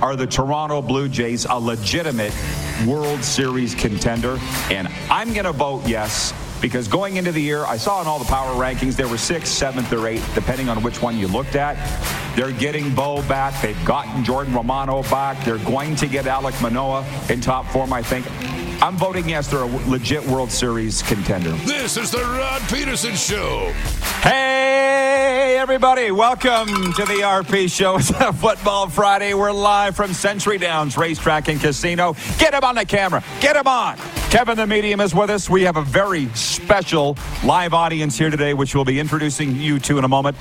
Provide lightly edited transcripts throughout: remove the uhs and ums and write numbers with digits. Are the Toronto Blue Jays a legitimate World Series contender? And I'm going to vote yes, because going into the year, I saw in all the power rankings, there were 6th, 7th, or 8th, depending on which one you looked at. They're getting Bo back. They've gotten Jordan Romano back. They're going to get Alec Manoah in top form, I think. I'm voting yes, they're a legit World Series contender. This is the Rod Peterson Show. Hey, everybody. Welcome to the RP Show. It's a Football Friday. We're live from Century Downs Racetrack and Casino. Get him on the camera. Get him on. Kevin the Medium is with us. We have a very special live audience here today, which we'll be introducing you to in a moment.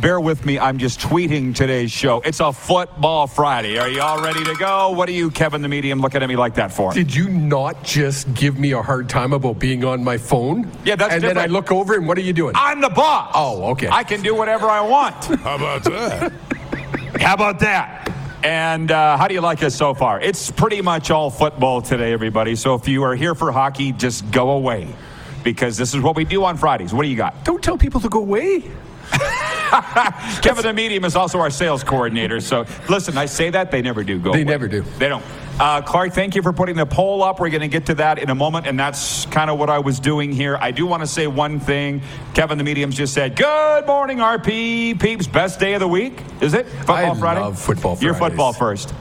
Bear with me. I'm just tweeting today's show. It's a Football Friday. Are you all ready to go? What are you, Kevin the Medium, looking at me like that for? Did you not just give me a hard time about being on my phone? Yeah, that's and different. Then I look over and what are you doing? I'm the boss. Oh, okay. I can do whatever I want. How about that? How about that? And how do you like us so far? It's pretty much all football today, everybody. So if you are here for hockey, just go away, because this is what we do on Fridays. What do you got? Don't tell people to go away. Kevin the Medium is also our sales coordinator. So listen, I say that, they never do go away. They never do. They don't. Clark, thank you for putting the poll up. We're going to get to that in a moment, and that's kind of what I was doing here. I do want to say one thing. Kevin the Medium's just said, good morning, RP peeps. Best day of the week, is it? Football Friday? I love Football Fridays. You're football first.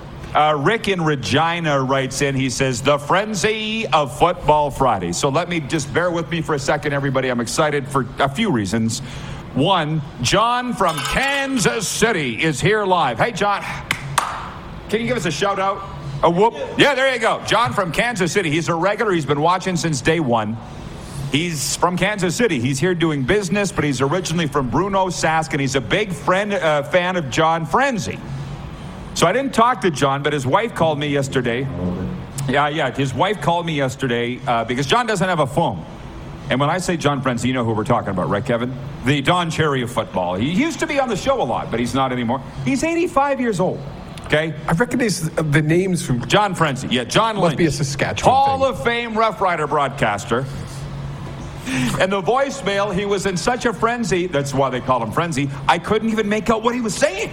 Rick in Regina writes in, he says, the frenzy of Football Friday. So let me just bear with me for a second, everybody. I'm excited for a few reasons. One, John from Kansas City is here live. Hey, John, can you give us a shout out? A whoop. Yeah, there you go. John from Kansas City. He's a regular. He's been watching since day one. He's from Kansas City. He's here doing business, but he's originally from Bruno, Sask, and he's a big fan of John Frenzy. So I didn't talk to John, but his wife called me yesterday. Yeah. His wife called me yesterday because John doesn't have a phone. And when I say John Frenzy, you know who we're talking about, right, Kevin? The Don Cherry of football. He used to be on the show a lot, but he's not anymore. He's 85 years old. Okay. I recognize the names from John Frenzy. Yeah, John Lynch. Must be a Saskatchewan Hall of Fame Rough Rider broadcaster. And the voicemail, he was in such a frenzy, that's why they call him Frenzy, I couldn't even make out what he was saying.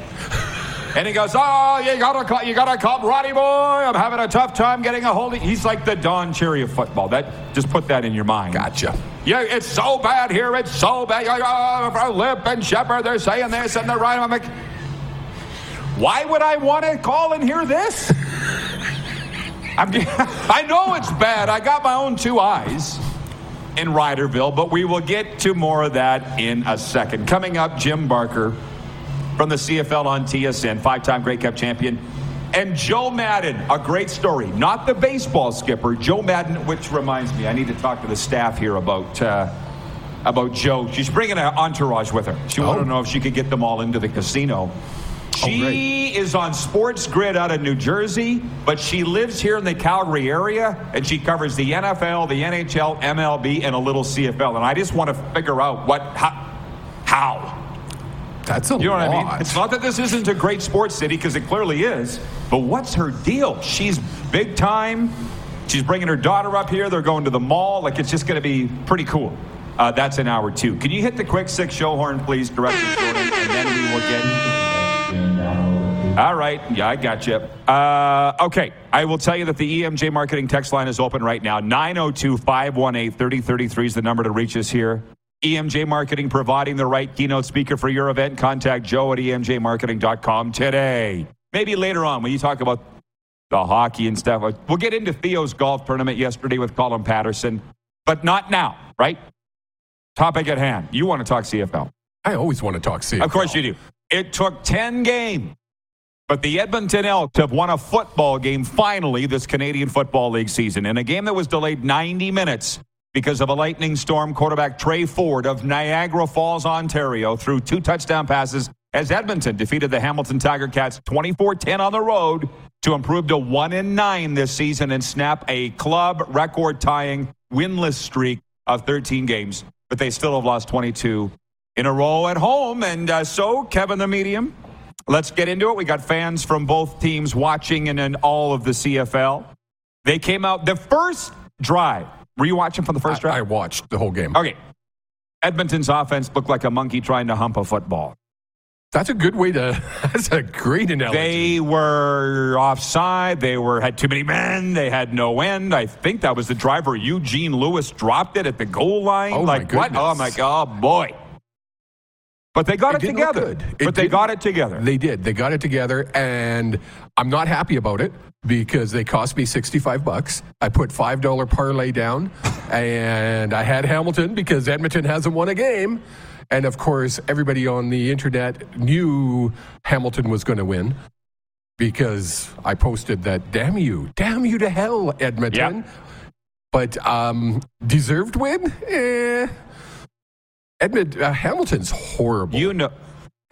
And he goes, oh, you gotta call Roddy boy, I'm having a tough time getting a hold of you. He's like the Don Cherry of football. That, just put that in your mind. Gotcha. Yeah, it's so bad here, it's so bad. Oh, Lip and Shepherd, they're saying this and they're right. I'm like, why would I want to call and hear this? I know it's bad. I got my own two eyes in Ryderville, but we will get to more of that in a second. Coming up, Jim Barker from the CFL on TSN, five-time Grey Cup champion. And Joe Madden, a great story. Not the baseball skipper, Joe Madden, which reminds me, I need to talk to the staff here about Joe. She's bringing an entourage with her. She wanted to know if she could get them all into the casino. She is on Sports Grid out of New Jersey, but she lives here in the Calgary area, and she covers the NFL, the NHL, MLB, and a little CFL. And I just want to figure out how. That's a lot. You know what I mean? It's not that this isn't a great sports city, because it clearly is, but what's her deal? She's big time. She's bringing her daughter up here. They're going to the mall. Like, it's just going to be pretty cool. That's an hour, too. Can you hit the quick six show horn, please, Director Jordan, and then we will get... All right. Yeah, I got you. Okay. I will tell you that the EMJ Marketing text line is open right now. 902-518-3033 is the number to reach us here. EMJ Marketing, providing the right keynote speaker for your event. Contact Joe at emjmarketing.com today. Maybe later on when you talk about the hockey and stuff. We'll get into Theo's golf tournament yesterday with Colin Patterson, but not now, right? Topic at hand. You want to talk CFL. I always want to talk CFL. Of course you do. It took 10 games, but the Edmonton Elks have won a football game finally this Canadian Football League season in a game that was delayed 90 minutes because of a lightning storm. Quarterback Trey Ford of Niagara Falls, Ontario, threw two touchdown passes as Edmonton defeated the Hamilton Tiger Cats 24-10 on the road to improve to 1-9 this season and snap a club record-tying winless streak of 13 games. But they still have lost 22 in a row at home. And so, Kevin the Medium, let's get into it. We got fans from both teams watching and in all of the CFL. They came out the first drive. Were you watching from the first drive? I watched the whole game. Okay. Edmonton's offense looked like a monkey trying to hump a football. That's a good way to... That's a great analogy. They were offside. They had too many men. They had no end. I think that was the driver. Eugene Lewis dropped it at the goal line. Oh, like, my goodness. What? Oh, my God. Oh, boy. But they got it together. They did. They got it together, and I'm not happy about it because they cost me $65. I put $5 parlay down, and I had Hamilton because Edmonton hasn't won a game. And, of course, everybody on the internet knew Hamilton was going to win because I posted that, damn you to hell, Edmonton. Yep. But deserved win? Hamilton's horrible.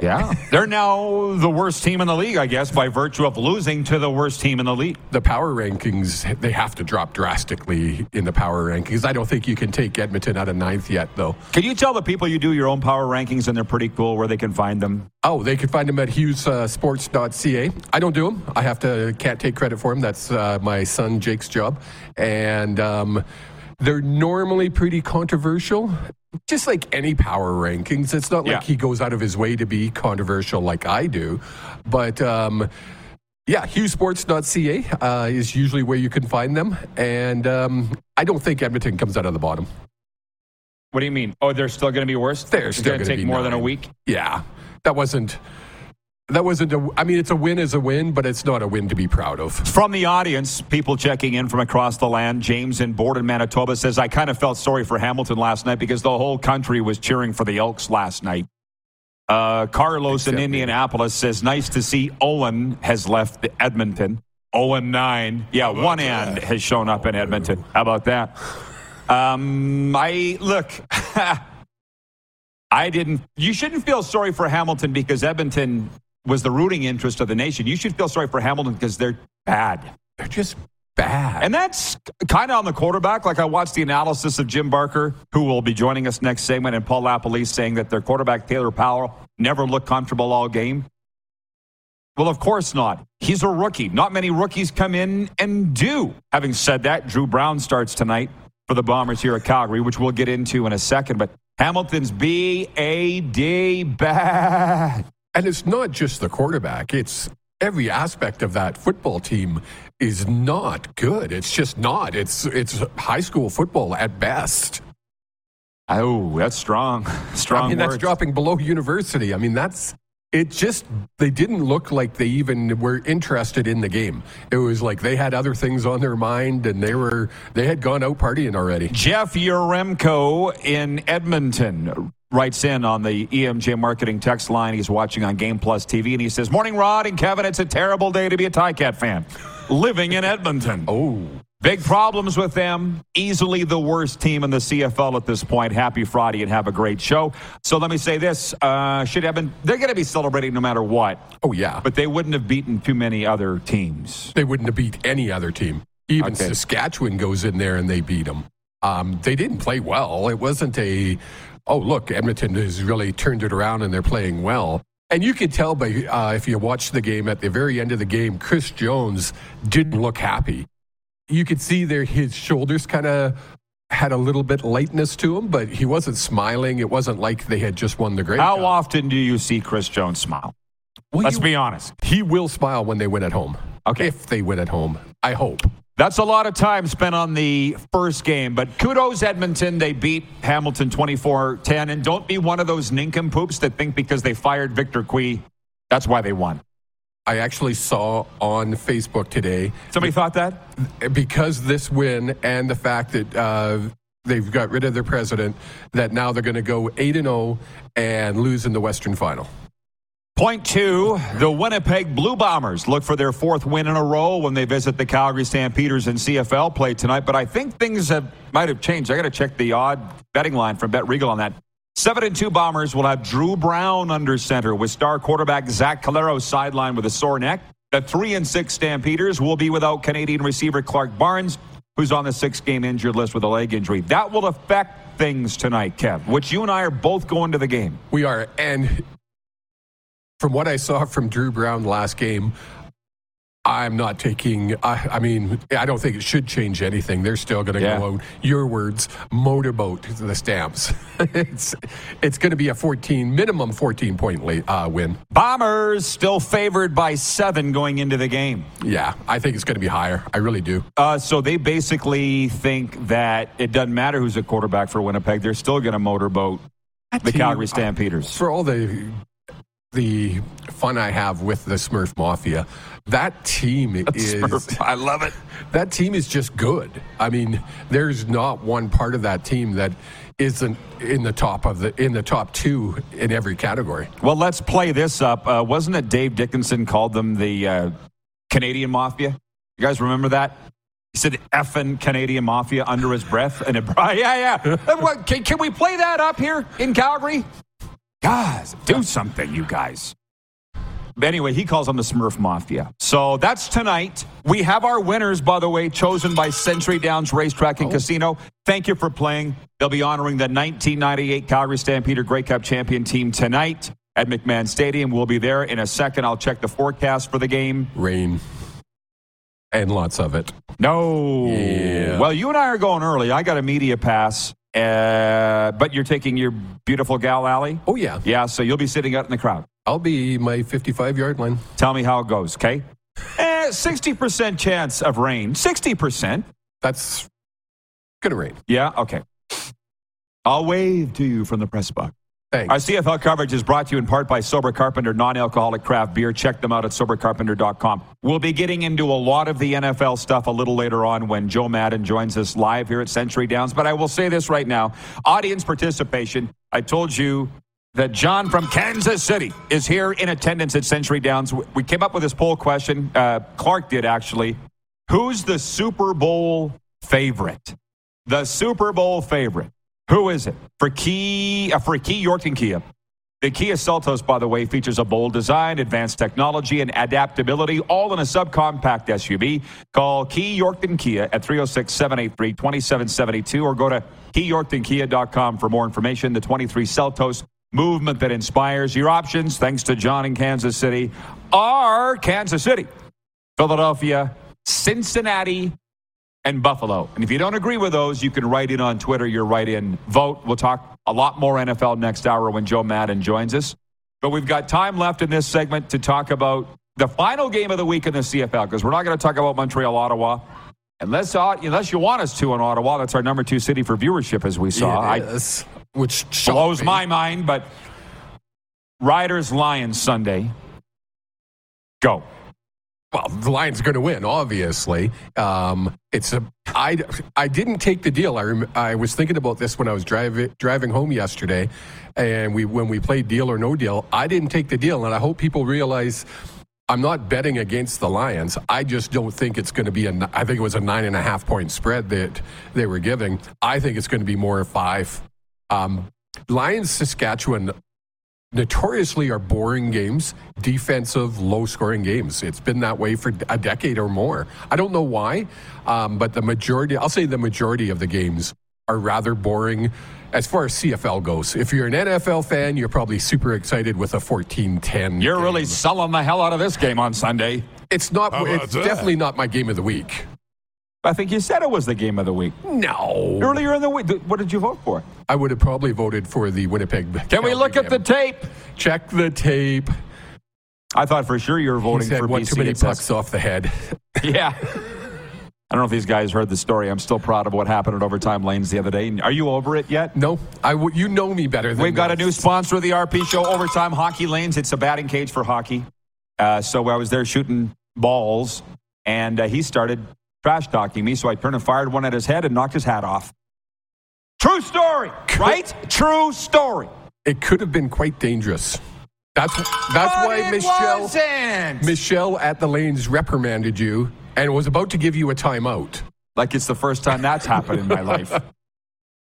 Yeah. They're now the worst team in the league, I guess, by virtue of losing to the worst team in the league. The power rankings, they have to drop drastically in the power rankings. I don't think you can take Edmonton out of ninth yet, though. Can you tell the people you do your own power rankings and they're pretty cool where they can find them? Oh, they can find them at hughesports.ca. I don't do them. I can't take credit for them. That's my son Jake's job. And they're normally pretty controversial. Just like any power rankings, it's not like he goes out of his way to be controversial like I do. But, hughesports.ca is usually where you can find them. And I don't think Edmonton comes out of the bottom. What do you mean? Oh, they're still going to be worse? They're still going to take more than a week? Yeah. It's a win is a win, but it's not a win to be proud of. From the audience, people checking in from across the land, James in Borden, Manitoba says, I kind of felt sorry for Hamilton last night because the whole country was cheering for the Elks last night. Carlos in Indianapolis says, nice to see Owen has left Edmonton. 0-9. Yeah, one end has shown up in Edmonton. How about that? You shouldn't feel sorry for Hamilton because Edmonton was the rooting interest of the nation. You should feel sorry for Hamilton because they're bad. They're just bad. And that's kind of on the quarterback. Like, I watched the analysis of Jim Barker, who will be joining us next segment, and Paul Lapalisse saying that their quarterback, Taylor Powell, never looked comfortable all game. Well, of course not. He's a rookie. Not many rookies come in and do. Having said that, Drew Brown starts tonight for the Bombers here at Calgary, which we'll get into in a second. But Hamilton's B.A.D. bad. And it's not just the quarterback. It's every aspect of that football team is not good. It's just not. It's high school football at best. Oh, that's strong. Strong words. That's dropping below university. I mean, they didn't look like they even were interested in the game. It was like they had other things on their mind and they had gone out partying already. Jeff Yaremko in Edmonton writes in on the EMJ Marketing text line. He's watching on Game Plus TV and he says, morning Rod and Kevin, it's a terrible day to be a Ticat fan living in Edmonton. Oh. Big problems with them. Easily the worst team in the CFL at this point. Happy Friday and have a great show. So let me say this. They're going to be celebrating no matter what. Oh, yeah. But they wouldn't have beaten too many other teams. They wouldn't have beat any other team. Even Saskatchewan goes in there and they beat them. They didn't play well. It wasn't Edmonton has really turned it around and they're playing well. And you could tell by if you watch the game, at the very end of the game, Chris Jones didn't look happy. You could see there his shoulders kind of had a little bit lightness to him, but he wasn't smiling. It wasn't like they had just won the Grey Cup. How often do you see Chris Jones smile? Let's be honest. He will smile when they win at home. Okay. If they win at home, I hope. That's a lot of time spent on the first game, but kudos Edmonton. They beat Hamilton 24-10, and don't be one of those nincompoops that think because they fired Victor Cui, that's why they won. I actually saw on Facebook today. Somebody thought that? Because this win and the fact that they've got rid of their president, that now they're going to go 8-0 and lose in the Western Final. Point two, the Winnipeg Blue Bombers look for their fourth win in a row when they visit the Calgary Stampeders in CFL play tonight. But I think things might have changed. I got to check the odd betting line from BetRegal on that. 7-2 Bombers will have Drew Brown under center with star quarterback Zach Calero sidelined with a sore neck. The 3-6 Stampeders will be without Canadian receiver Clark Barnes, who's on the six-game injured list with a leg injury. That will affect things tonight, Kev, which you and I are both going to the game. We are, and from what I saw from Drew Brown last game, I'm not taking, I mean, I don't think it should change anything. They're still going to go out, your words, motorboat the Stamps. It's going to be a minimum 14-point win. Bombers still favored by 7 going into the game. Yeah, I think it's going to be higher. I really do. So they basically think that it doesn't matter who's a quarterback for Winnipeg. They're still going to motorboat the Calgary Stampeders. For all the fun I have with the Smurf Mafia, that team is... Smurf, I love it. That team is just good. I mean, there's not one part of that team that isn't in the top two in every category. Well, let's play this up. Wasn't it Dave Dickinson called them the Canadian Mafia? You guys remember that? He said effing Canadian Mafia under his breath, and it brought... Yeah. Can we play that up here in Calgary? Guys, do something, you guys. But anyway, he calls them the Smurf Mafia. So that's tonight. We have our winners, by the way, chosen by Century Downs Racetrack and Casino. Thank you for playing. They'll be honoring the 1998 Calgary Stampeder Grey Cup champion team tonight at McMahon Stadium. We'll be there in a second. I'll check the forecast for the game. Rain. And lots of it. No. Yeah. Well, you and I are going early. I got a media pass. But you're taking your beautiful gal, Allie? Oh, yeah. Yeah, so you'll be sitting out in the crowd. I'll be my 55-yard line. Tell me how it goes, okay? 60% chance of rain. 60%. That's going to rain. Yeah, okay. I'll wave to you from the press box. Thanks. Our CFL coverage is brought to you in part by Sober Carpenter non-alcoholic craft beer. Check them out at sobercarpenter.com. We'll be getting into a lot of the NFL stuff a little later on when Joe Madden joins us live here at Century Downs. But I will say this right now. Audience participation. I told you that John from Kansas City is here in attendance at Century Downs. We came up with this poll question. Clark did, actually. Who's the Super Bowl favorite? The Super Bowl favorite. Who is it? For Key Yorkton Kia. The Kia Seltos, by the way, features a bold design, advanced technology, and adaptability, all in a subcompact SUV. Call Key Yorkton Kia at 306-783-2772 or go to KeyYorktonKia.com for more information. The 23 Seltos, movement that inspires. Your options, thanks to John in Kansas City, are Kansas City, Philadelphia, Cincinnati, and Buffalo. And if you don't agree with those, you can write in on Twitter. Your write-in vote. We'll talk a lot more NFL next hour when Joe Madden joins us. But we've got time left in this segment to talk about the final game of the week in the CFL, because we're not going to talk about Montreal, Ottawa. Unless you want us to in Ottawa, that's our number 2 city for viewership, as we saw. Yes, which blows my mind, but Riders-Lions Sunday. Go. Well, the Lions are going to win, obviously. I didn't take the deal. I was thinking about this when I was driving home yesterday, and when we played Deal or No Deal, I didn't take the deal, and I hope people realize I'm not betting against the Lions. I just don't think it's going to be I think it was a 9.5-point spread that they were giving. I think it's going to be more 5. Lions, Saskatchewan, notoriously are boring games, defensive, low-scoring games. It's been that way for a decade or more. I don't know why, but the majority of the games are rather boring as far as CFL goes. If you're an NFL fan, you're probably super excited with a 14-10. You're really selling the hell out of this game on Sunday. It's definitely not my game of the week. I think you said it was the game of the week. No. Earlier in the week. What did you vote for? I would have probably voted for the Winnipeg. Can we look at the tape? Check the tape. I thought for sure you were voting for BC. He said, what, too many pucks off the head. Yeah. I don't know if these guys heard the story. I'm still proud of what happened at Overtime Lanes the other day. Are you over it yet? No. You know me better than that. We've got a new sponsor of the RP Show, Overtime Hockey Lanes. It's a batting cage for hockey. So I was there shooting balls, and he started trash talking me. So I turned and fired one at his head and knocked his hat off. True story, right? True story. It could have been quite dangerous. That's why Michelle at the lanes reprimanded you and was about to give you a timeout. Like it's the first time that's happened in my life.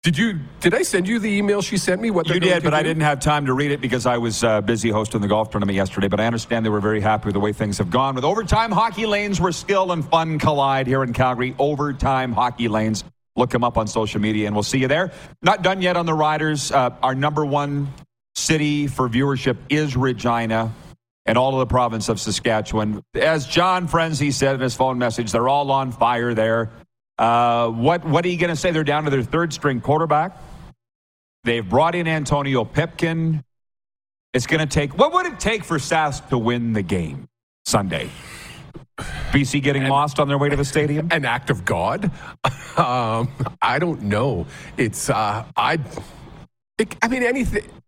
Did I send you the email she sent me? You did, but I didn't have time to read it because I was busy hosting the golf tournament yesterday. But I understand they were very happy with the way things have gone. With Overtime Hockey Lanes, where skill and fun collide here in Calgary. Overtime Hockey Lanes. Look them up on social media, and we'll see you there. Not done yet on the Riders. Our number one city for viewership is Regina and all of the province of Saskatchewan. As John Frenzy said in his phone message, they're all on fire there. What are you going to say? They're down to their third-string quarterback. They've brought in Antonio Pipkin. It's going to take... What would it take for Sask to win the game Sunday? BC getting lost on their way to the stadium? An act of God? I don't know. It's... I mean,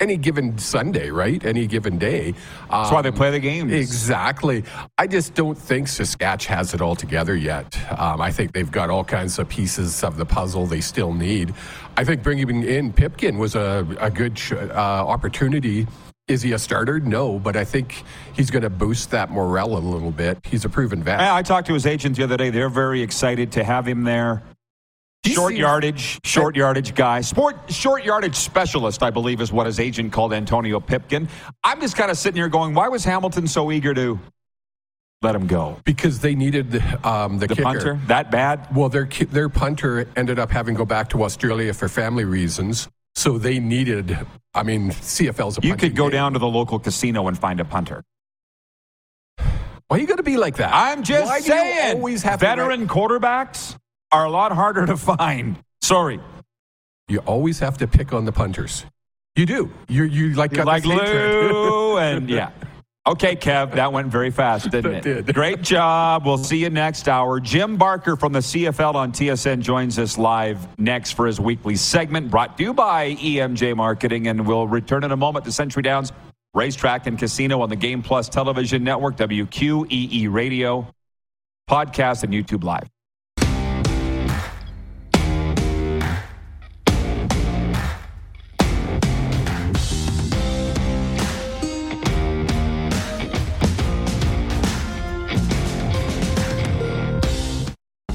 any given Sunday, right? Any given day. That's why they play the games. Exactly. I just don't think Saskatchewan has it all together yet. I think they've got all kinds of pieces of the puzzle they still need. I think bringing in Pipkin was a good opportunity. Is he a starter? No, but I think he's going to boost that morale a little bit. He's a proven vet. I talked to his agent the other day. They're very excited to have him there. Short yardage guy. Short yardage specialist, I believe, is what his agent called Antonio Pipkin. I'm just kind of sitting here going, why was Hamilton so eager to let him go? Because they needed the kicker. Punter? That bad? Well, their punter ended up having to go back to Australia for family reasons. So they needed, CFL's a punter. You could go down to the local casino and find a punter. Why you got to be like that? I'm just saying, veteran quarterbacks are a lot harder to find. Sorry. You always have to pick on the punters. You do. You like Lou and yeah. Okay, Kev, that went very fast, didn't it? Did. Great job. We'll see you next hour. Jim Barker from the CFL on TSN joins us live next for his weekly segment brought to you by EMJ Marketing, and we'll return in a moment to Century Downs Racetrack and Casino on the Game Plus Television Network, WQEE Radio, podcast, and YouTube Live.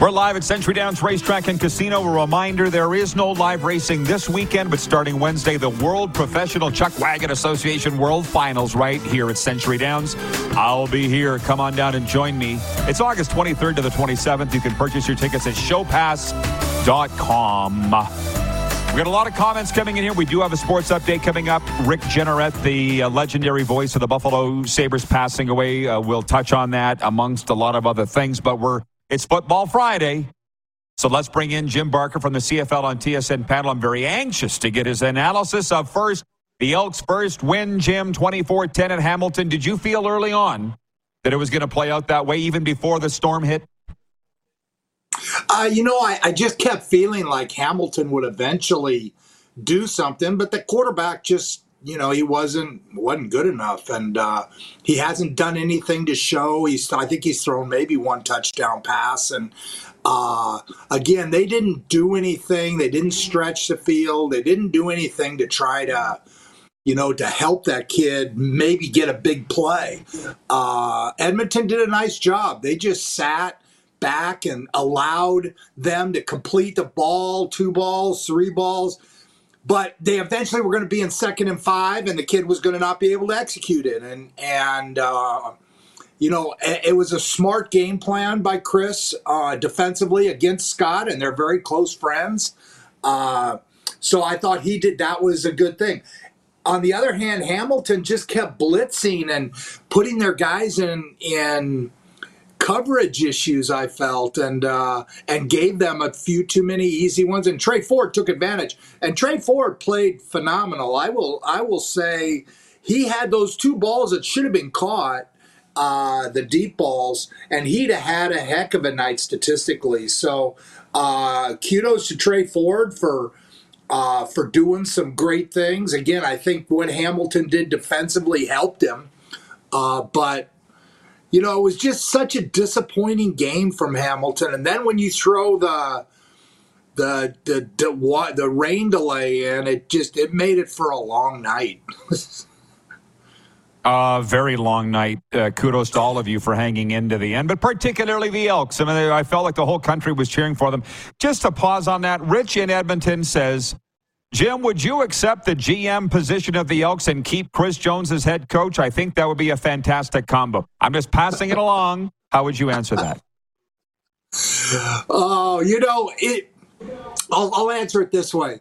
We're live at Century Downs Racetrack and Casino. A reminder, there is no live racing this weekend, but starting Wednesday, the World Professional Chuck Wagon Association World Finals right here at Century Downs. I'll be here. Come on down and join me. It's August 23rd to the 27th. You can purchase your tickets at showpass.com. We got a lot of comments coming in here. We do have a sports update coming up. Rick Jeanneret, the legendary voice of the Buffalo Sabres, passing away. We'll touch on that amongst a lot of other things, but it's Football Friday. So let's bring in Jim Barker from the CFL on TSN panel. I'm very anxious to get his analysis of the Elks' first win, Jim, 24-10 at Hamilton. Did you feel early on that it was going to play out that way even before the storm hit? I just kept feeling like Hamilton would eventually do something, but the quarterback just, he wasn't good enough, and he hasn't done anything to show. I think he's thrown maybe one touchdown pass, and again, they didn't do anything. They didn't stretch the field. They didn't do anything to try to, to help that kid maybe get a big play. Edmonton did a nice job. They just sat back and allowed them to complete the ball, 2 balls, 3 balls. But they eventually were going to be in 2nd and 5, and the kid was going to not be able to execute it. And it was a smart game plan by Chris defensively against Scott, and they're very close friends. So I thought that was a good thing. On the other hand, Hamilton just kept blitzing and putting their guys in coverage issues, I felt, and gave them a few too many easy ones. And Trey Ford took advantage. And Trey Ford played phenomenal. I will say he had those 2 balls that should have been caught, the deep balls, and he'd have had a heck of a night statistically. So kudos to Trey Ford for doing some great things. Again, I think what Hamilton did defensively helped him. But it was just such a disappointing game from Hamilton. And then when you throw the rain delay in, it made it for a long night. Very long night. Kudos to all of you for hanging in to the end, but particularly the Elks. I mean, I felt like the whole country was cheering for them. Just to pause on that, Rich in Edmonton says, Jim, would you accept the GM position of the Elks and keep Chris Jones as head coach? I think that would be a fantastic combo. I'm just passing it along. How would you answer that? Oh, I'll answer it this way.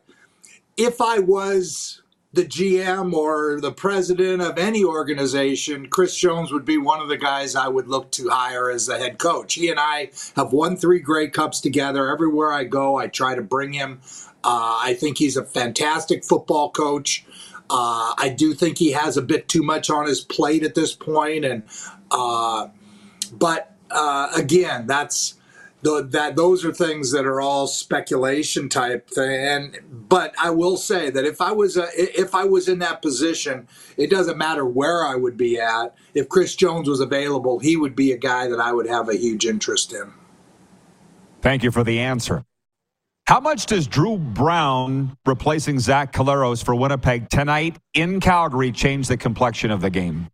If I was the GM or the president of any organization, Chris Jones would be one of the guys I would look to hire as the head coach. He and I have won 3 Grey Cups together. Everywhere I go, I try to bring him. I think he's a fantastic football coach. I do think he has a bit too much on his plate at this point, but again, those are things that are all speculation type thing. But I will say that if I was in that position, it doesn't matter where I would be at. If Chris Jones was available, he would be a guy that I would have a huge interest in. Thank you for the answer. How much does Drew Brown replacing Zach Caleros for Winnipeg tonight in Calgary change the complexion of the game?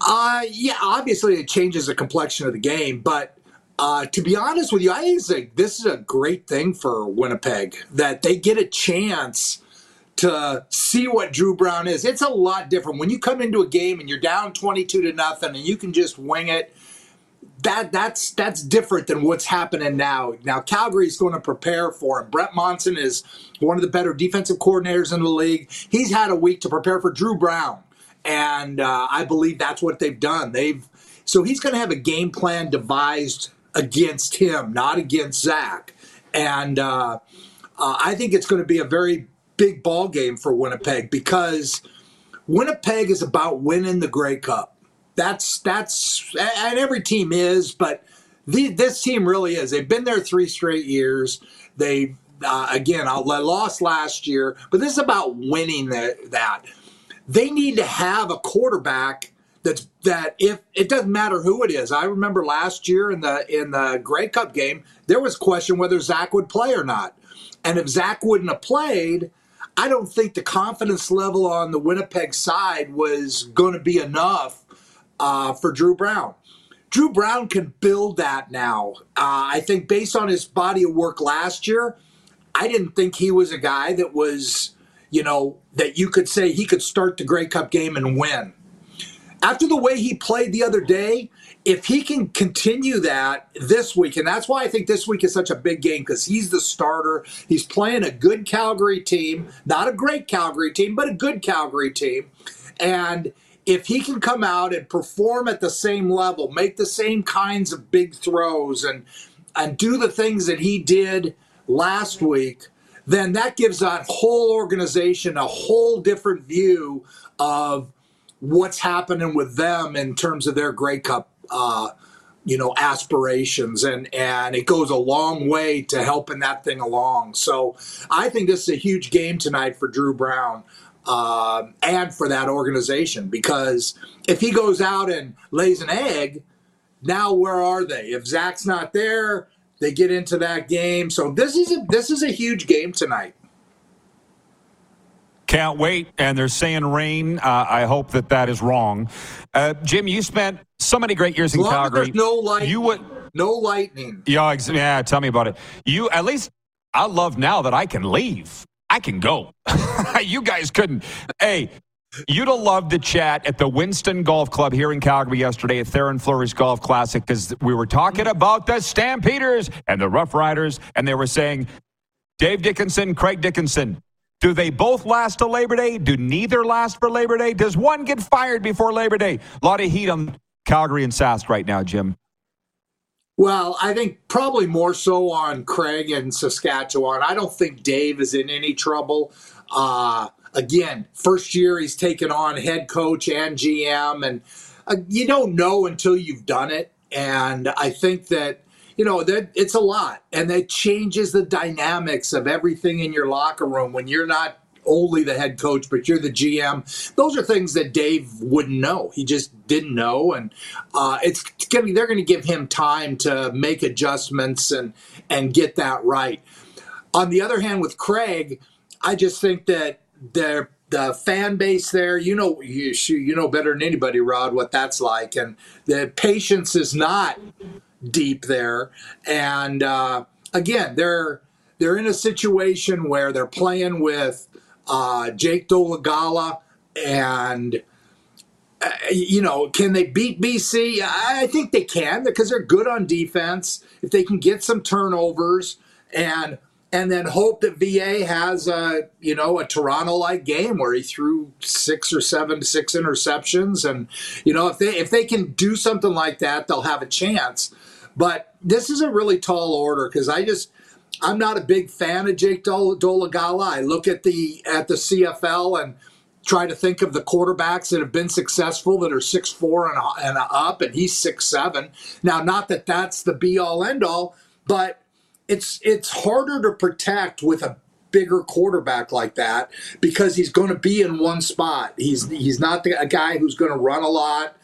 Obviously it changes the complexion of the game, but to be honest with you, I think this is a great thing for Winnipeg, that they get a chance to see what Drew Brown is. It's a lot different. When you come into a game and you're down 22-0 and you can just wing it, that's different than what's happening now. Now, Calgary's going to prepare for him. Brett Monson is one of the better defensive coordinators in the league. He's had a week to prepare for Drew Brown, and I believe that's what they've done. So he's going to have a game plan devised against him, not against Zach. And I think it's going to be a very big ball game for Winnipeg, because Winnipeg is about winning the Grey Cup. That's and every team is, but this team really is. They've been there 3 straight years. They lost last year, but this is about winning that. They need to have a quarterback that if it doesn't matter who it is. I remember last year in the Grey Cup game, there was question whether Zach would play or not. And if Zach wouldn't have played, I don't think the confidence level on the Winnipeg side was going to be enough for Drew Brown. Drew Brown can build that now. I think based on his body of work last year, I didn't think he was a guy that was, that you could say he could start the Grey Cup game and win. After the way he played the other day, If he can continue that this week, and that's why I think this week is such a big game, because he's the starter. He's playing a good Calgary team, not a great Calgary team, but a good Calgary team. And if he can come out and perform at the same level, make the same kinds of big throws and do the things that he did last week, then that gives that whole organization a whole different view of what's happening with them in terms of their Grey Cup, aspirations. And it goes a long way to helping that thing along. So I think this is a huge game tonight for Drew Brown and for that organization, because if he goes out and lays an egg, now where are they? If Zach's not there, they get into that game. So this is a huge game tonight. Can't wait. And they're saying rain. I hope that is wrong. Jim, you spent so many great years in Calgary. There's no lightning. No lightning. Yeah, tell me about it. At least I love now that I can leave. I can go. You guys couldn't. Hey, you'd have loved to chat at the Winston Golf Club here in Calgary yesterday at Theron Fleury's Golf Classic, because we were talking about the Stampeders and the Rough Riders, and they were saying, Dave Dickinson, Craig Dickinson, do they both last to Labor Day? Do neither last for Labor Day? Does one get fired before Labor Day? A lot of heat on Calgary and Sask right now, Jim. Well, I think probably more so on Craig and Saskatchewan. I don't think Dave is in any trouble. Again, first year he's taken on head coach and GM, and you don't know until you've done it. And I think that, that it's a lot, and that changes the dynamics of everything in your locker room when you're not only the head coach, but you're the GM. Those are things that Dave wouldn't know. He just didn't know, and they're going to give him time to make adjustments and get that right. On the other hand, with Craig, I just think that the fan base there, you know better than anybody, Rod, what that's like, and the patience is not deep there. And again, they're in a situation where they're playing with Jake Dolagala, and can they beat BC? I think they can, because they're good on defense. If they can get some turnovers and then hope that VA has a Toronto-like game where he threw 6 interceptions, and if they can do something like that, they'll have a chance. But this is a really tall order, because I'm not a big fan of Jake Dolagala. I look at the CFL and try to think of the quarterbacks that have been successful that are 6'4" and up, and he's 6'7". Now, not that that's the be-all, end-all, but it's harder to protect with a bigger quarterback like that, because he's going to be in one spot. He's not a guy who's going to run a lot.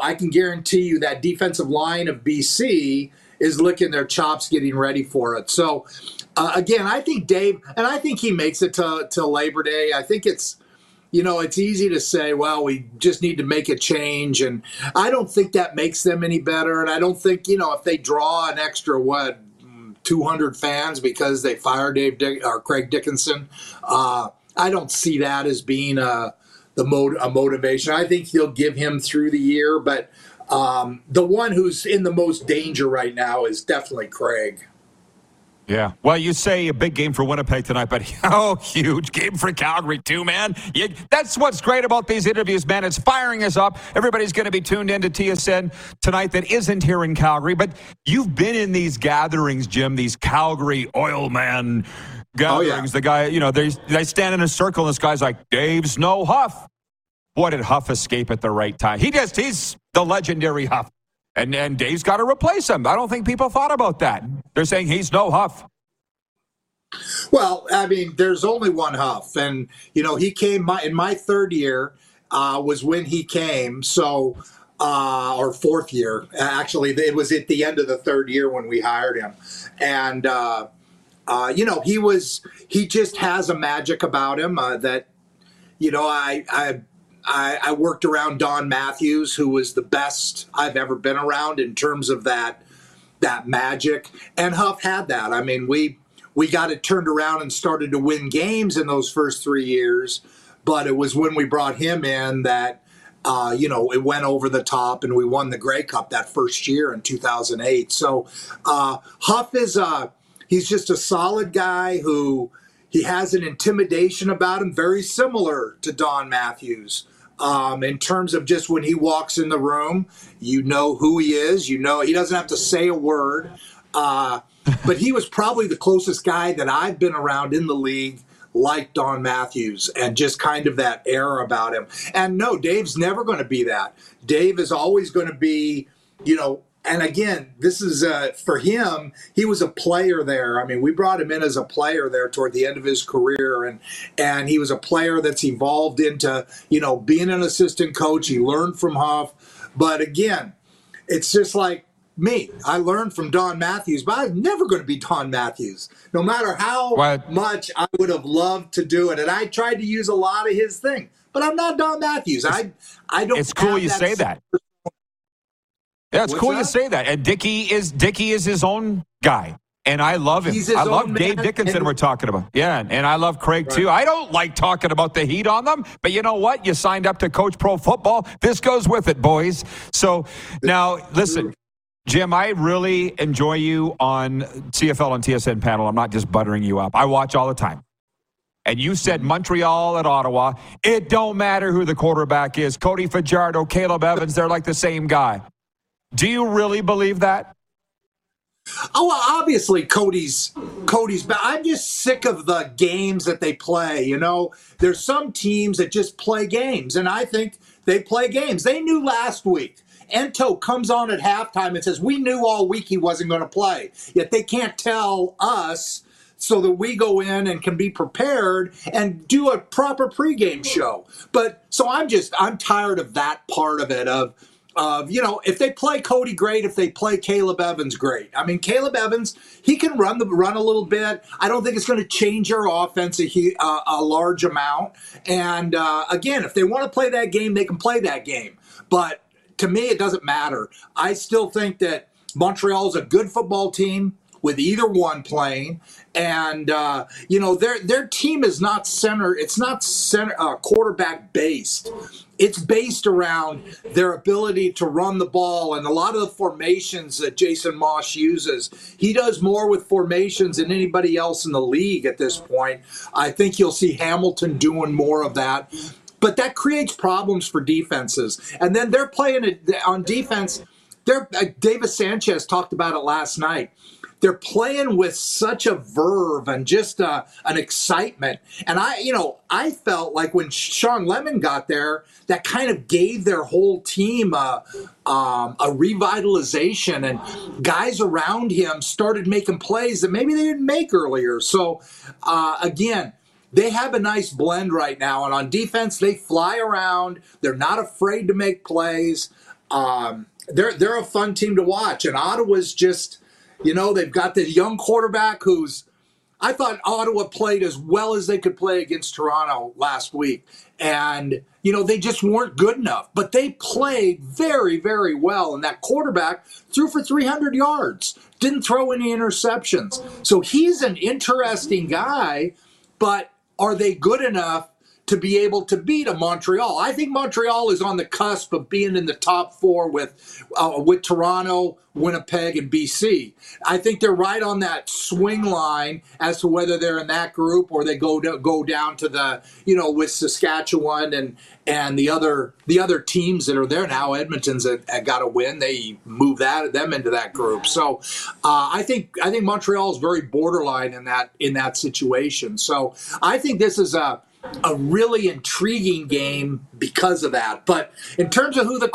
I can guarantee you that defensive line of BC is licking their chops getting ready for it. So, again, I think Dave, and I think he makes it to Labor Day. I think it's easy to say, well, we just need to make a change. And I don't think that makes them any better. And I don't think, if they draw an extra, 200 fans because they fire Craig Dickinson, I don't see that as being a motivation. I think he'll give him through the year, but the one who's in the most danger right now is definitely Craig. Yeah. Well, you say a big game for Winnipeg tonight, but huge game for Calgary too, man. That's what's great about these interviews, man. It's firing us up. Everybody's going to be tuned in to TSN tonight that isn't here in Calgary, but you've been in these gatherings, Jim, these Calgary oil man gatherings. Oh, yeah. The guy, they stand in a circle, and this guy's like, Dave's no Huff. Boy, did Huff escape at the right time. He's the legendary Huff. And Dave's got to replace him. I don't think people thought about that. They're saying he's no Huff. Well, I mean, there's only one Huff. And, he came in my third year was when he came. So, or fourth year. Actually, it was at the end of the third year when we hired him. And, he just has a magic about him I worked around Don Matthews, who was the best I've ever been around in terms of that magic. And Huff had that. I mean, we got it turned around and started to win games in those first 3 years. But it was when we brought him in that it went over the top, and we won the Grey Cup that first year in 2008. So Huff is he's just a solid guy who he has an intimidation about him, very similar to Don Matthews. In terms of just when he walks in the room, you know who he is. You know he doesn't have to say a word. But he was probably the closest guy that I've been around in the league like Don Matthews, and just kind of that air about him. And no, Dave's never going to be that. Dave is always going to be, and again, this is for him, he was a player there. I mean, we brought him in as a player there toward the end of his career, and he was a player that's evolved into, being an assistant coach. He learned from Huff. But again, it's just like me. I learned from Don Matthews, but I'm never going to be Don Matthews, no matter how much I would have loved to do it. And I tried to use a lot of his thing, but I'm not Don Matthews. I don't. It's cool you say that. Yeah, it's cool you say that. And Dickie is his own guy, and I love him. I love Dave Dickinson we're talking about. Yeah, and I love Craig, too. I don't like talking about the heat on them, but you know what? You signed up to coach pro football. This goes with it, boys. So now, listen, Jim, I really enjoy you on CFL and TSN panel. I'm not just buttering you up. I watch all the time. And you said Montreal at Ottawa. It don't matter who the quarterback is. Cody Fajardo, Caleb Evans, they're like the same guy. Do you really believe that? Oh, well, obviously Cody's back. I'm just sick of the games that they play. There's some teams that just play games, and I think they play games. They knew last week. Ento comes on at halftime and says, we knew all week he wasn't going to play, yet they can't tell us so that we go in and can be prepared and do a proper pregame show. But so I'm tired of that part of it, if they play Cody, great. If they play Caleb Evans, great. I mean, Caleb Evans, he can run a little bit. I don't think it's going to change your offense a large amount. And again, if they want to play that game, they can play that game. But to me, it doesn't matter. I still think that Montreal is a good football team with either one playing. And, their team is not center. It's not quarterback based. It's based around their ability to run the ball, and a lot of the formations that Jason Mosh uses. He does more with formations than anybody else in the league at this point. I think you'll see Hamilton doing more of that. But that creates problems for defenses. And then they're playing it on defense. Davis Sanchez talked about it last night. They're playing with such a verve and just an excitement. And I felt like when Sean Lemon got there, that kind of gave their whole team a revitalization, and guys around him started making plays that maybe they didn't make earlier. So, again, they have a nice blend right now. And on defense, they fly around. They're not afraid to make plays. They're a fun team to watch. And Ottawa's just... they've got this young quarterback I thought Ottawa played as well as they could play against Toronto last week. And, they just weren't good enough. But they played very, very well. And that quarterback threw for 300 yards, didn't throw any interceptions. So he's an interesting guy, but are they good enough to be able to beat a Montreal? I think Montreal is on the cusp of being in the top four with Toronto, Winnipeg, and BC. I think they're right on that swing line as to whether they're in that group or they go down to the with Saskatchewan and the other teams that are there now. Edmonton's got to win. They move them into that group. So I think Montreal is very borderline in that situation. So I think this is a really intriguing game because of that. But in terms of who the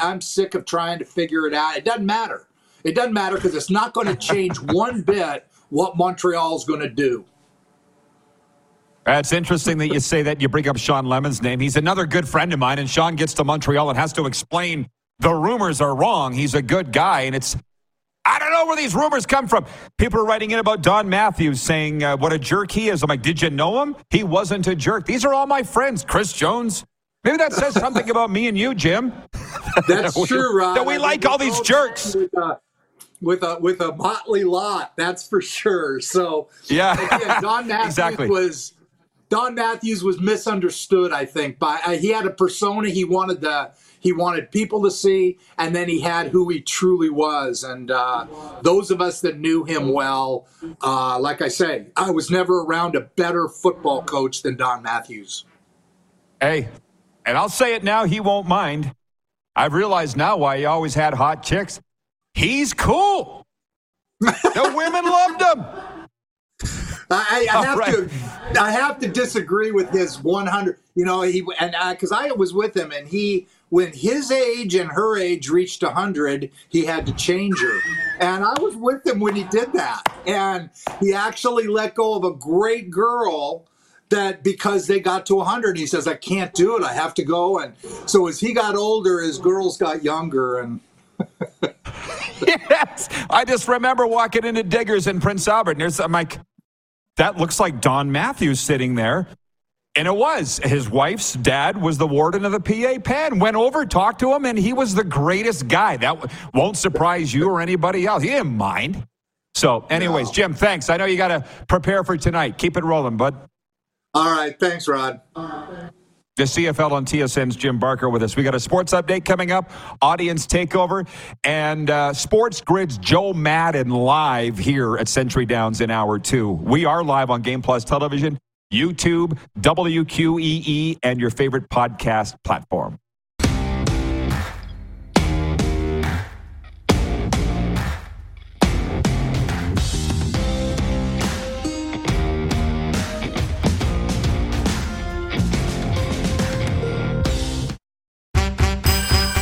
I'm sick of trying to figure it out. It doesn't matter. It doesn't matter because it's not going to change one bit what Montreal's going to do. It's interesting that you say that. You bring up Sean Lemon's name. He's another good friend of mine, and Sean gets to Montreal and has to explain the rumors are wrong. He's a good guy, and I don't know where these rumors come from. People are writing in about Don Matthews saying what a jerk he is. I'm like, did you know him? He wasn't a jerk. These are all my friends. Chris Jones. Maybe that says something about me and you, Jim. That's true, Rod. That we like all these jerks. With a motley lot, that's for sure. So, yeah, again, Don Matthews was... Don Matthews was misunderstood, I think. He had a persona he wanted people to see, and then he had who he truly was. And those of us that knew him well, like I say, I was never around a better football coach than Don Matthews. Hey, and I'll say it now, he won't mind. I've realized now why he always had hot chicks. He's cool. The women loved him. I have to disagree with his 100. You know, because I was with him, and he, when his age and her age reached 100, he had to change her, and I was with him when he did that, and he actually let go of a great girl that because they got to 100, he says, "I can't do it. I have to go." And so as he got older, his girls got younger, and. Yes, I just remember walking into Diggers in Prince Albert, and I'm like. That looks like Don Matthews sitting there. And it was. His wife's dad was the warden of the PA pen. Went over, talked to him, and he was the greatest guy. That won't surprise you or anybody else. He didn't mind. So, anyways, no. Jim, thanks. I know you got to prepare for tonight. Keep it rolling, bud. All right. Thanks, Rod. The CFL on TSN's Jim Barker with us. We got a sports update coming up, audience takeover, and Sports Grid's Joe Madden live here at Century Downs in hour two. We are live on Game Plus Television, YouTube, WQEE, and your favorite podcast platform.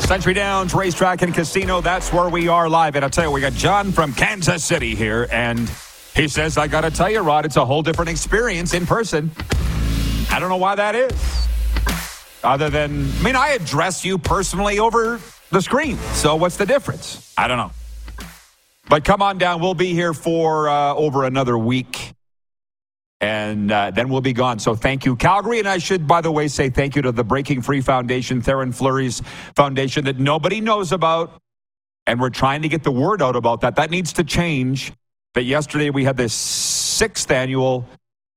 Century Downs Racetrack and Casino, that's where we are live. And I'll tell you, we got John from Kansas City here, and he says, I got to tell you, Rod, it's a whole different experience in person. I don't know why that is. Other than, I mean, I address you personally over the screen, so what's the difference? I don't know. But come on down. We'll be here for over another week, and then we'll be gone. So thank you, Calgary. And I should, by the way, say thank you to the Breaking Free Foundation, Theron Fleury's foundation that nobody knows about, and we're trying to get the word out about that. That needs to change. But yesterday we had this 6th annual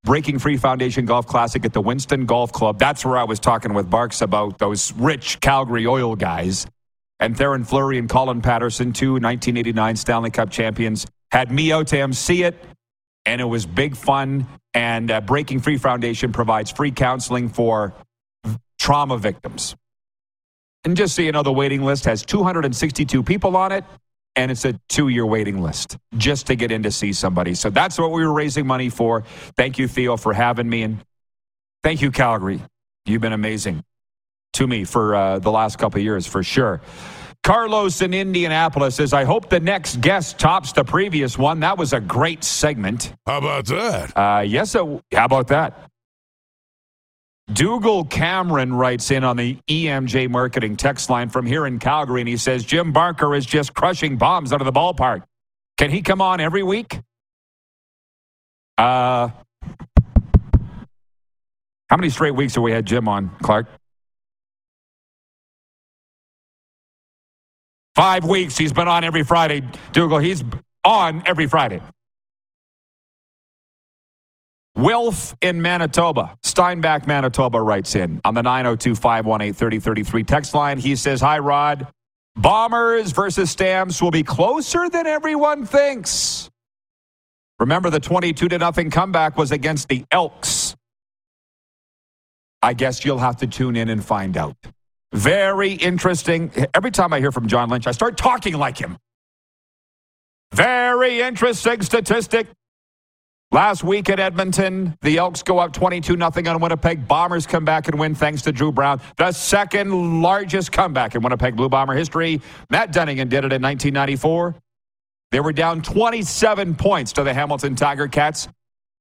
Breaking Free Foundation Golf Classic at the Winston Golf Club. That's where I was talking with Barks about those rich Calgary oil guys. And Theron Fleury and Colin Patterson, two 1989 Stanley Cup champions, had me out to emcee it, and it was big fun. And Breaking Free Foundation provides free counseling for trauma victims. And just so you know, the waiting list has 262 people on it, and it's a 2-year waiting list just to get in to see somebody. So that's what we were raising money for. Thank you, Theo, for having me, and thank you, Calgary. You've been amazing to me for the last couple of years, for sure. Carlos in Indianapolis says, I hope the next guest tops the previous one. That was a great segment. How about that? Yes, how about that? Dougal Cameron writes in on the EMJ marketing text line from here in Calgary, and he says, Jim Barker is just crushing bombs out of the ballpark. Can he come on every week? How many straight weeks have we had Jim on, Clark? 5 weeks he's been on every Friday, Dougal. He's on every Friday. Wilf in Manitoba, Steinbach, Manitoba, writes in on the 902-518-3033 text line. He says, hi, Rod. Bombers versus Stamps will be closer than everyone thinks. Remember, the 22-0 comeback was against the Elks. I guess you'll have to tune in and find out. Very interesting. Every time I hear from John Lynch, I start talking like him. Very interesting statistic. Last week at Edmonton, the Elks go up 22-0 on Winnipeg. Bombers come back and win thanks to Drew Brown. The second largest comeback in Winnipeg Blue Bomber history. Matt Dunnigan did it in 1994. They were down 27 points to the Hamilton Tiger Cats.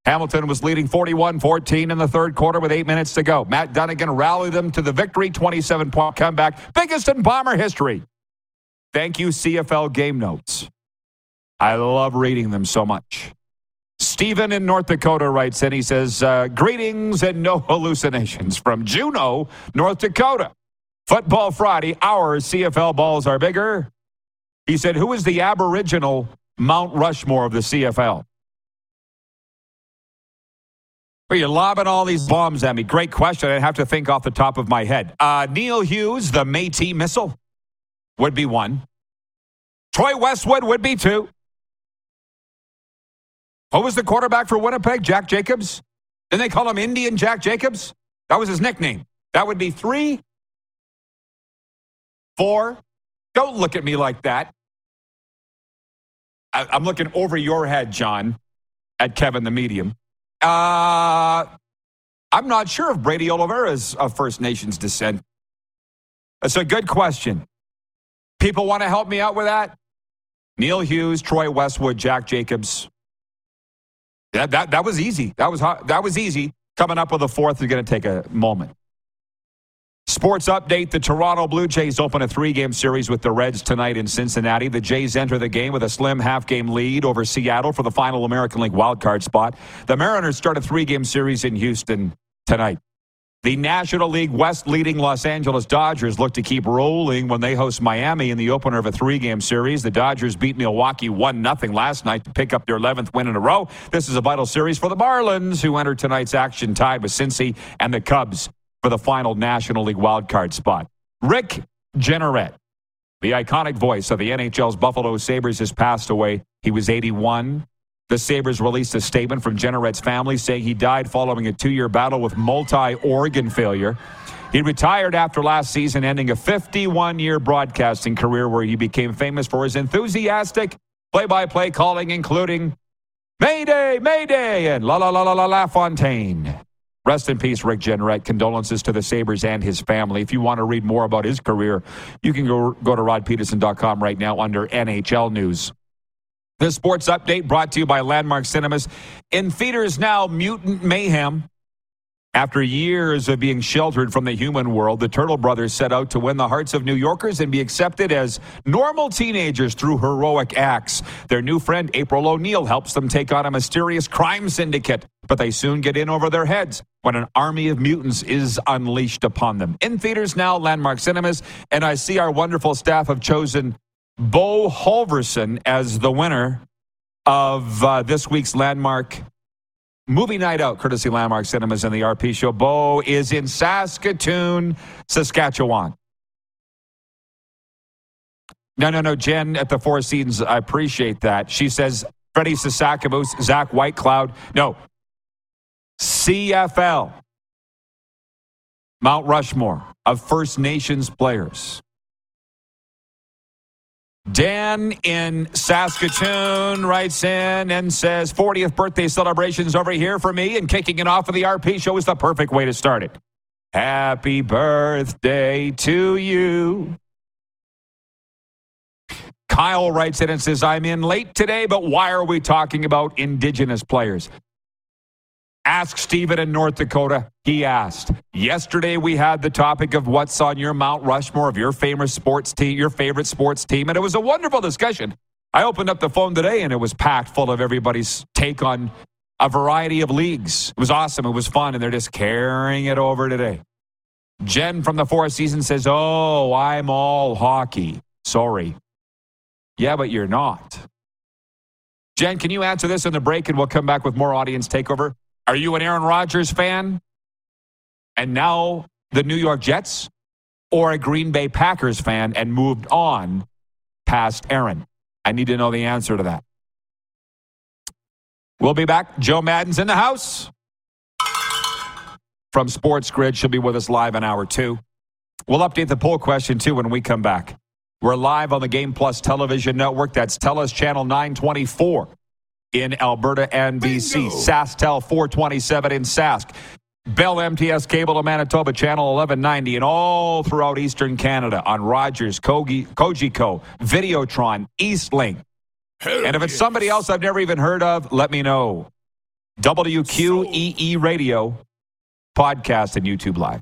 Hamilton was leading 41-14 in the third quarter with 8 minutes to go. Matt Dunnigan rallied them to the victory, 27-point comeback. Biggest in Bomber history. Thank you, CFL game notes. I love reading them so much. Stephen in North Dakota writes in. He says, greetings and no hallucinations from Juneau, North Dakota. Football Friday, our CFL balls are bigger. He said, who is the Aboriginal Mount Rushmore of the CFL? Well, you're lobbing all these bombs at me. Great question. I'd have to think off the top of my head. Neil Hughes, the Métis Missile, would be one. Troy Westwood would be two. Who was the quarterback for Winnipeg? Jack Jacobs? Didn't they call him Indian Jack Jacobs? That was his nickname. That would be three. Four. Don't look at me like that. I'm looking over your head, John, at Kevin the Medium. I'm not sure if Brady Oliveira is of First Nations descent. That's a good question. People want to help me out with that? Neil Hughes, Troy Westwood, Jack Jacobs. Yeah, that was easy. That was easy. Coming up with a fourth is going to take a moment. Sports update. The Toronto Blue Jays open a three-game series with the Reds tonight in Cincinnati. The Jays enter the game with a slim half-game lead over Seattle for the final American League wildcard spot. The Mariners start a three-game series in Houston tonight. The National League West leading Los Angeles Dodgers look to keep rolling when they host Miami in the opener of a three-game series. The Dodgers beat Milwaukee 1-0 last night to pick up their 11th win in a row. This is a vital series for the Marlins, who enter tonight's action tied with Cincy and the Cubs for the final National League wildcard spot. Rick Jeanneret, the iconic voice of the NHL's Buffalo Sabres, has passed away. He was 81. The Sabres released a statement from Jenneret's family saying he died following a two-year battle with multi-organ failure. He retired after last season, ending a 51-year broadcasting career where he became famous for his enthusiastic play-by-play calling, including Mayday, Mayday, and La La La La La La Fontaine. Rest in peace, Rick Jeanneret. Condolences to the Sabres and his family. If you want to read more about his career, you can go to rodpeterson.com right now under NHL News. This sports update brought to you by Landmark Cinemas. In theaters now, Mutant Mayhem. After years of being sheltered from the human world, the Turtle Brothers set out to win the hearts of New Yorkers and be accepted as normal teenagers through heroic acts. Their new friend, April O'Neil, helps them take on a mysterious crime syndicate, but they soon get in over their heads when an army of mutants is unleashed upon them. In theaters now, Landmark Cinemas, and I see our wonderful staff have chosen Bo Halverson as the winner of this week's Landmark Movie Night Out, courtesy Landmark Cinemas and the RP Show. Bo is in Saskatoon, Saskatchewan. No, Jen at the Four Seasons, I appreciate that. She says, Freddie Sasakavus, Zach Whitecloud. No, CFL, Mount Rushmore of First Nations players. Dan in Saskatoon writes in and says, 40th birthday celebrations over here for me, and kicking it off of the RP Show is the perfect way to start it. Happy birthday to you. Kyle writes in and says, I'm in late today, but why are we talking about Indigenous players? Ask Stephen in North Dakota. He asked. Yesterday we had the topic of what's on your Mount Rushmore of your famous sports team, your favorite sports team, and it was a wonderful discussion. I opened up the phone today and it was packed full of everybody's take on a variety of leagues. It was awesome. It was fun, and they're just carrying it over today. Jen from the Four Seasons says, "Oh, I'm all hockey. Sorry." Yeah, but you're not. Jen, can you answer this in the break, and we'll come back with more audience takeover? Are you an Aaron Rodgers fan? And now the New York Jets, or a Green Bay Packers fan and moved on past Aaron? I need to know the answer to that. We'll be back. Joe Madden's in the house from Sports Grid. She'll be with us live in hour two. We'll update the poll question too when we come back. We're live on the Game Plus television network. That's TELUS Channel 924. in Alberta and BC. SaskTel 427 in Sask. Bell MTS Cable to Manitoba, Channel 1190, and all throughout Eastern Canada on Rogers, Cogeco, Videotron, Eastlink. Hell and if it's somebody else I've never even heard of, let me know. WQEE Radio, podcast, and YouTube Live.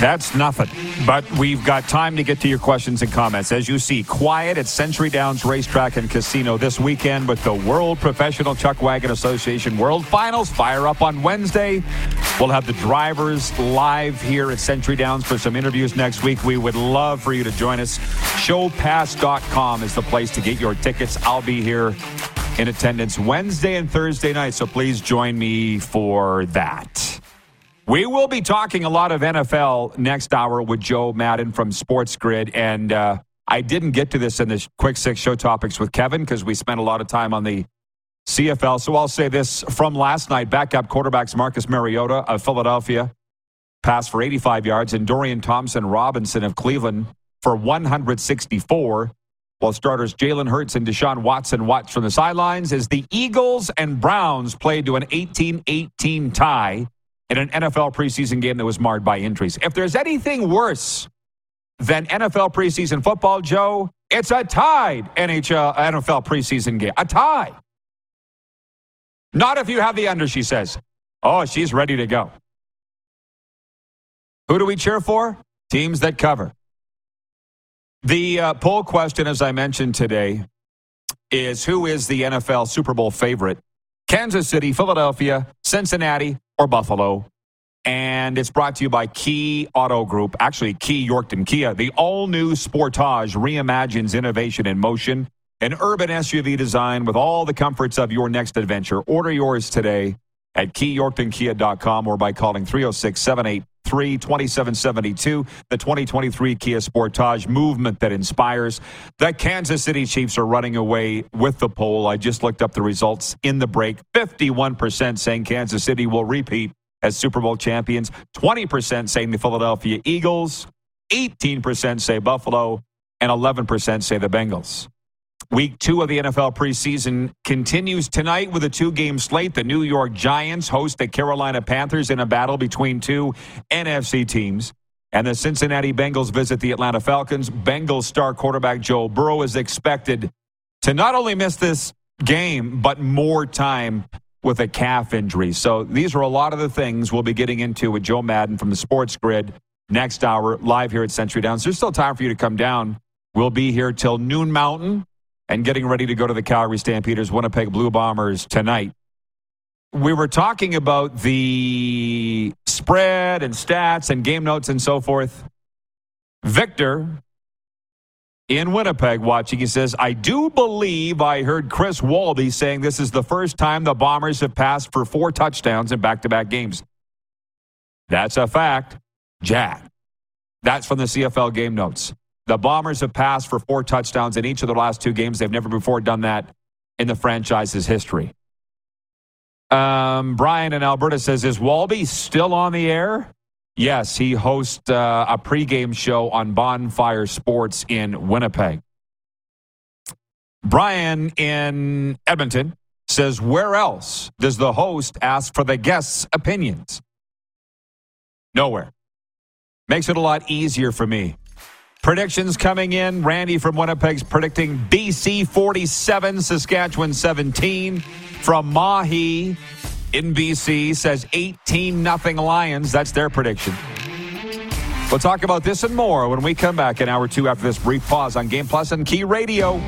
That's nothing, but we've got time to get to your questions and comments. As you see, quiet at Century Downs Racetrack and Casino this weekend with the World Professional Chuck Wagon Association World Finals. Fire up on Wednesday. We'll have the drivers live here at Century Downs for some interviews next week. We would love for you to join us. Showpass.com is the place to get your tickets. I'll be here in attendance Wednesday and Thursday night, so please join me for that. We will be talking a lot of NFL next hour with Joe Madden from Sports Grid. And I didn't get to this in the Quick Six Show Topics with Kevin because we spent a lot of time on the CFL. So I'll say this from last night. Backup quarterbacks Marcus Mariota of Philadelphia passed for 85 yards. And Dorian Thompson-Robinson of Cleveland for 164. While starters Jalen Hurts and Deshaun Watson watched from the sidelines as the Eagles and Browns played to an 18-18 tie in an NFL preseason game that was marred by injuries. If there's anything worse than NFL preseason football, Joe, it's a tied NFL preseason game. A tie. Not if you have the under, she says. Oh, she's ready to go. Who do we cheer for? Teams that cover. The poll question, as I mentioned today, is who is the NFL Super Bowl favorite? Kansas City, Philadelphia, Cincinnati, or Buffalo. And it's brought to you by Key Auto Group, actually Key Yorkton Kia. The all-new Sportage reimagines innovation in motion, an urban SUV design with all the comforts of your next adventure. Order yours today at KeyYorktonKia.com or by calling 306-783-2772. The 2023 Kia Sportage, movement that inspires. The Kansas City Chiefs are running away with the poll. I just looked up the results in the break. 51% saying Kansas City will repeat as Super Bowl champions. 20% saying the Philadelphia Eagles. 18% say Buffalo. And 11% say the Bengals. Week 2 of the NFL preseason continues tonight with a two-game slate. The New York Giants host the Carolina Panthers in a battle between two NFC teams. And the Cincinnati Bengals visit the Atlanta Falcons. Bengals star quarterback Joe Burrow is expected to not only miss this game, but more time with a calf injury. So these are a lot of the things we'll be getting into with Joe Madden from the Sports Grid next hour, live here at Century Downs. There's still time for you to come down. We'll be here till noon Mountain, and getting ready to go to the Calgary Stampeders, Winnipeg Blue Bombers tonight. We were talking about the spread and stats and game notes and so forth. Victor in Winnipeg watching, he says, I do believe I heard Chris Walby saying this is the first time the Bombers have passed for 4 touchdowns in back-to-back games. That's a fact, Jack. That's from the CFL game notes. The Bombers have passed for 4 touchdowns in each of their last 2 games. They've never before done that in the franchise's history. Brian in Alberta says, is Walby still on the air? Yes, he hosts a pregame show on Bonfire Sports in Winnipeg. Brian in Edmonton says, where else does the host ask for the guests' opinions? Nowhere. Makes it a lot easier for me. Predictions coming in. Randy from Winnipeg's predicting BC 47, Saskatchewan 17. From Mahi in BC says 18-0 Lions. That's their prediction. We'll talk about this and more when we come back in hour two after this brief pause on Game Plus and Key Radio.